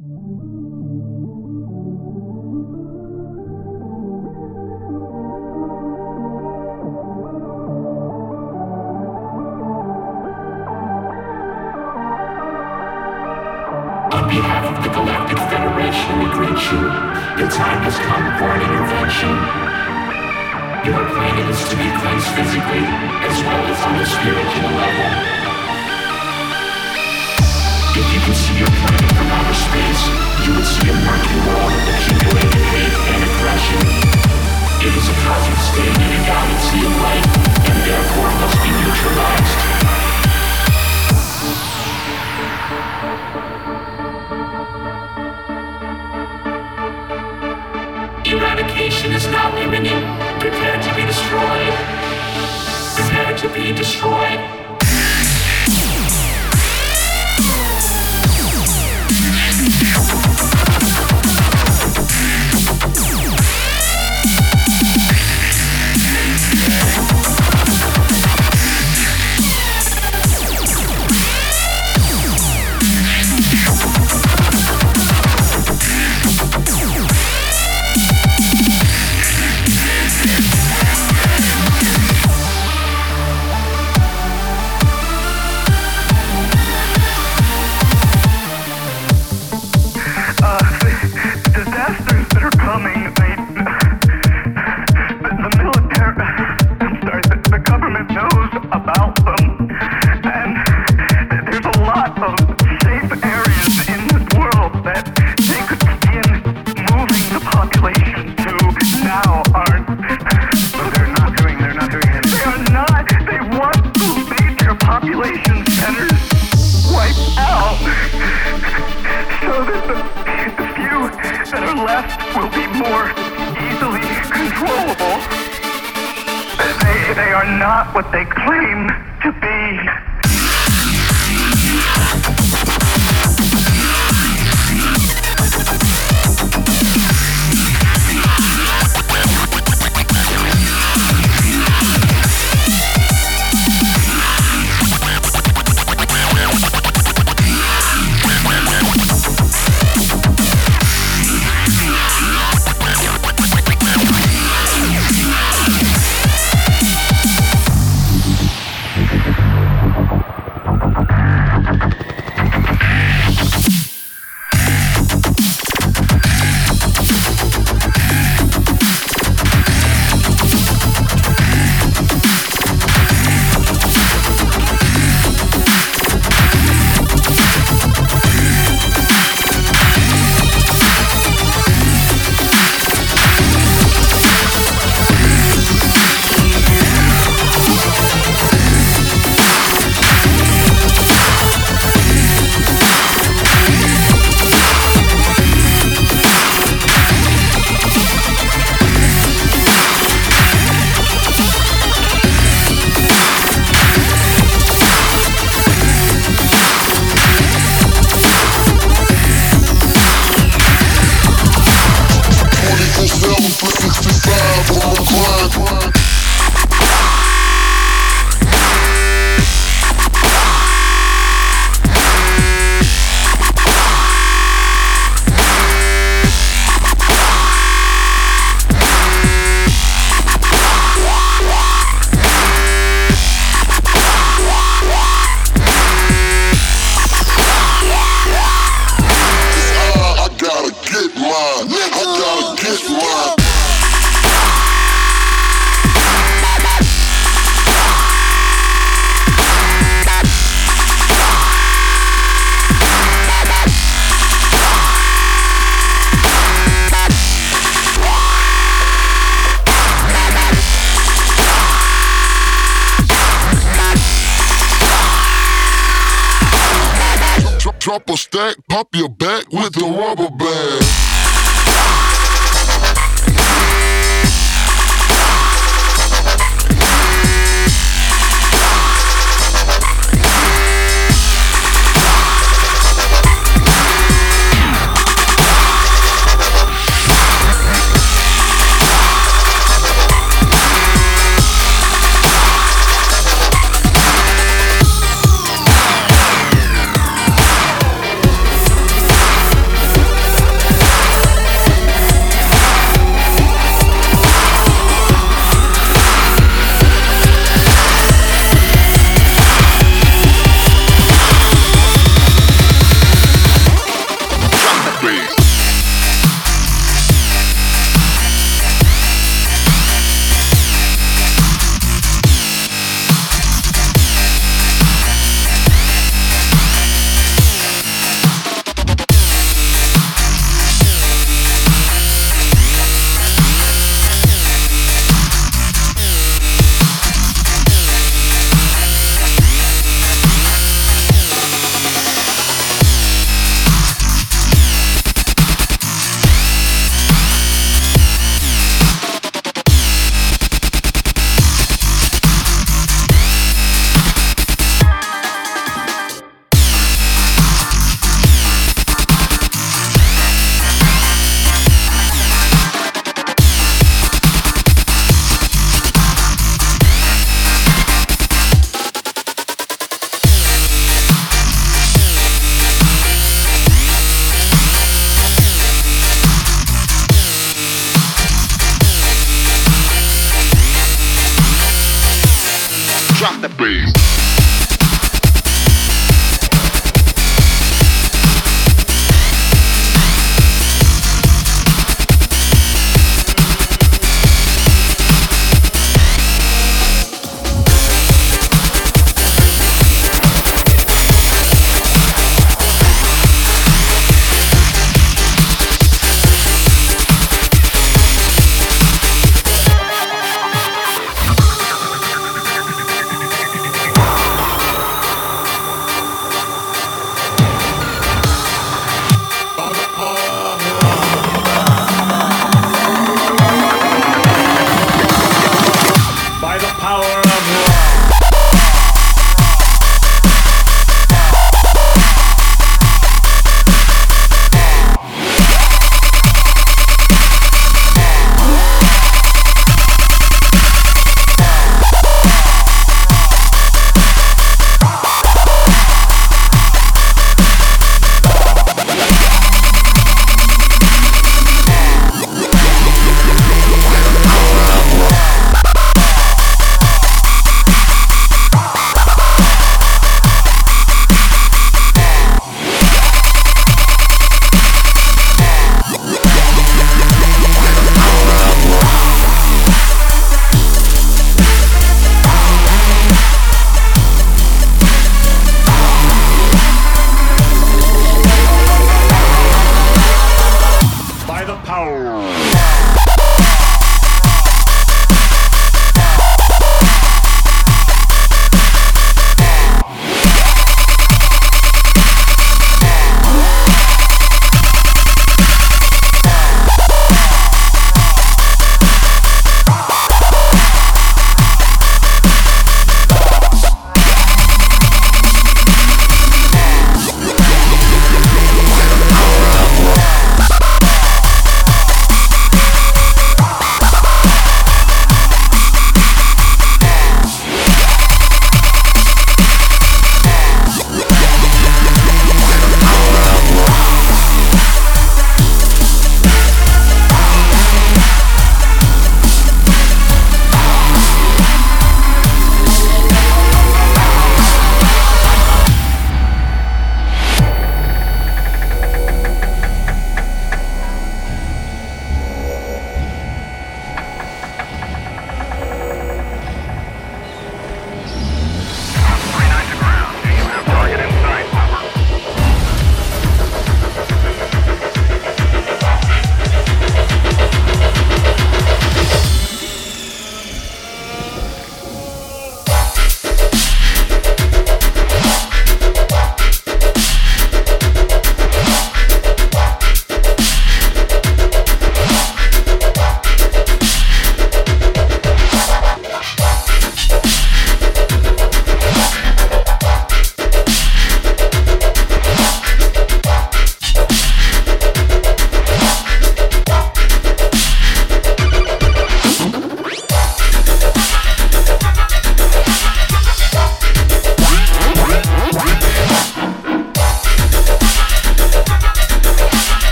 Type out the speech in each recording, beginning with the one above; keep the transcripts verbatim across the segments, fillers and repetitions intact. On behalf of the Galactic Federation, we greet you. The time has come for an intervention. Your planet is to be cleansed physically, as well as on the spiritual level. If you could see your planet from outer space, you would see a murky world of accumulated hate and aggression. It is a cosmic stain in a galaxy of light, and therefore must be neutralized. Eradication is now imminent. Prepare to be destroyed. Prepare to be destroyed. Drop a stack, pop your back with the rubber band.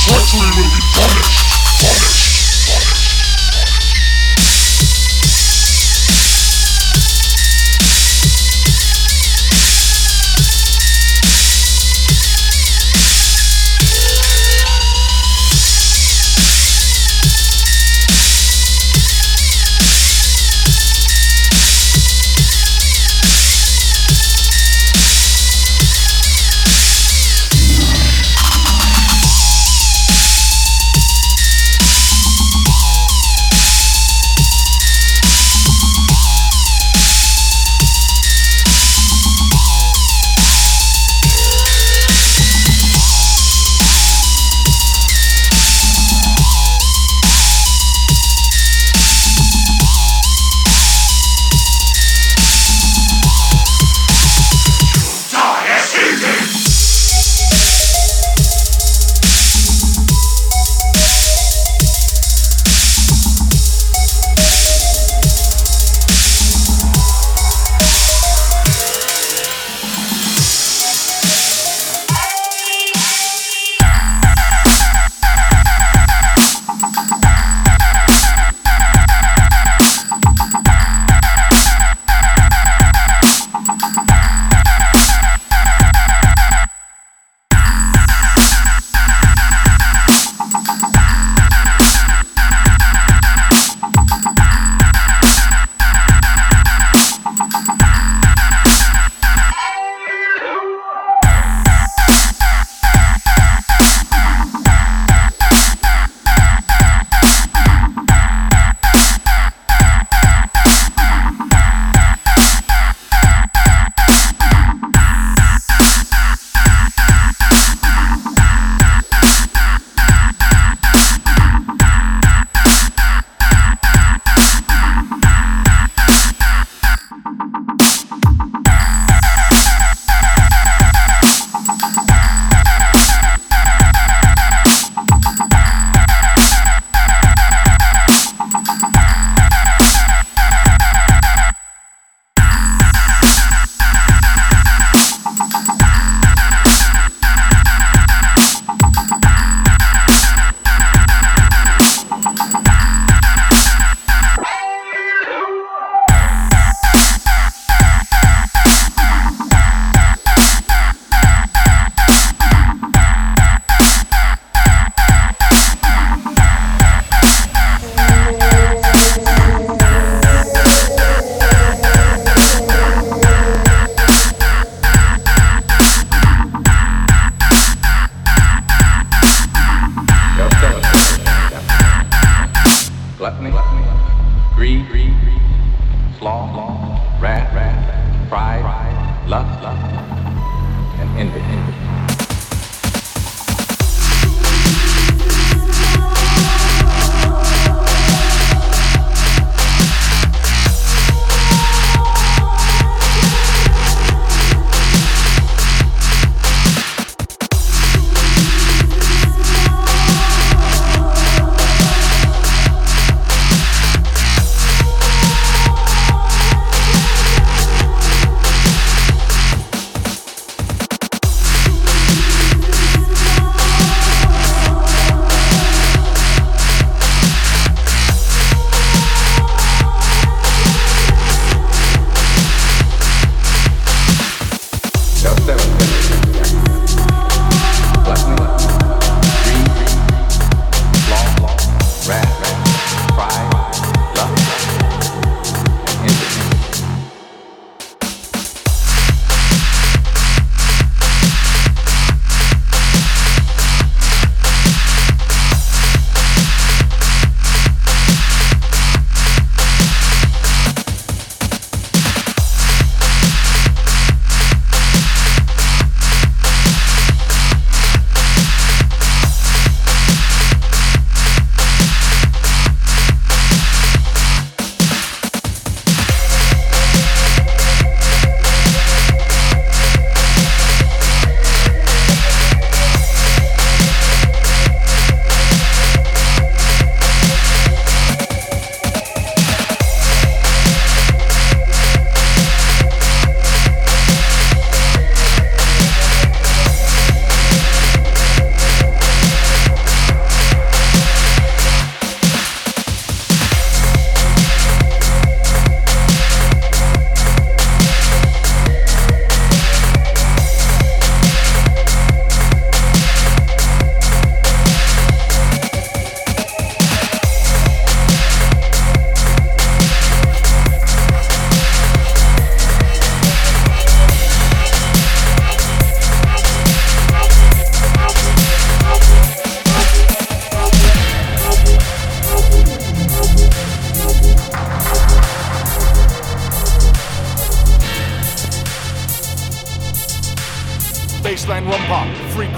Treachery will be punished, punished.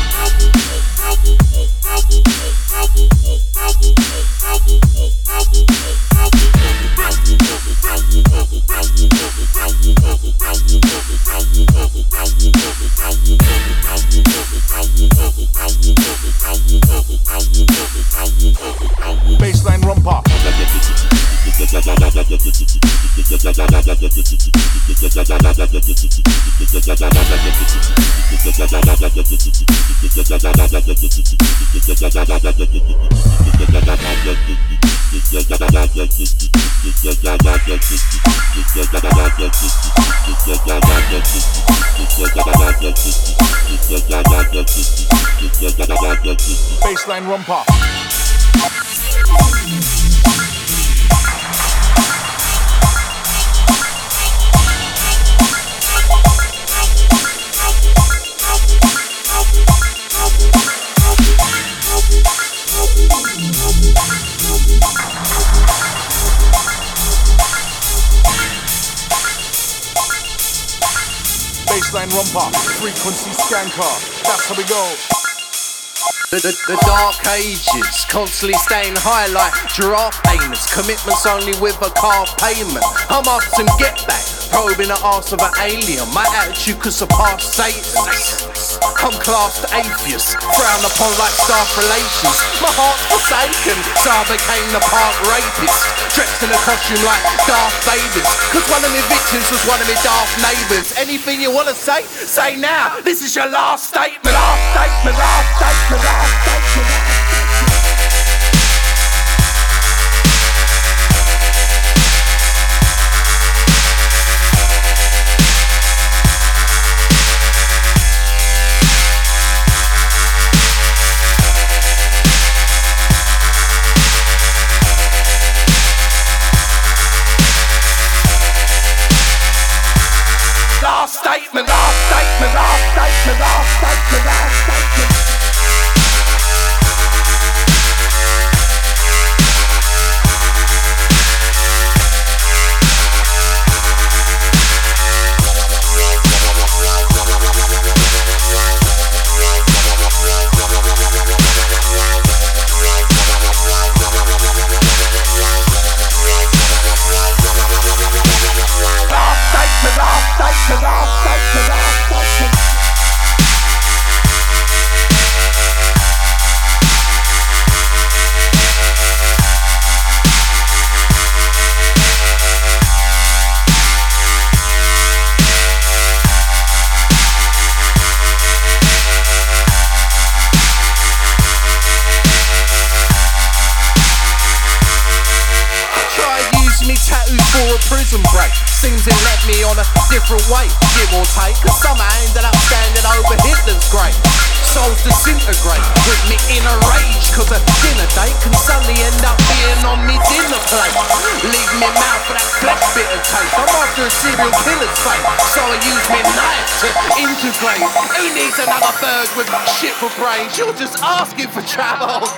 Baseline rumpa. Baseline rumpa. Baseline rumpa, frequency scan car. That's how we go. The, the, the dark ages, constantly staying high like giraffe payments. Commitments only with a car payment. I'm up some get back, probing the arse of an alien. My attitude could surpass Satan's. I'm classed atheist, frowned upon like staff relations. My heart's forsaken, so I became the park rapist. Dressed in a costume like Darth Vader's, cause one of me victims was one of me Darth neighbours. Anything you wanna say, say now. This is your last statement, last statement, last statement, last statement. Last statement, last statement, last statement, last statement, last statement. For a prison break, seems it led me on a different way, give or take. Cause somehow I ended up standing over Hitler's grave. Souls disintegrate with me in a rage, cause a dinner date can suddenly end up being on me dinner plate. Leave me mouth for that flesh bit of tape. I'm after a serial killer's fate, so I use me knife to integrate. Who needs another bird with shit for brains? You're just asking for trouble.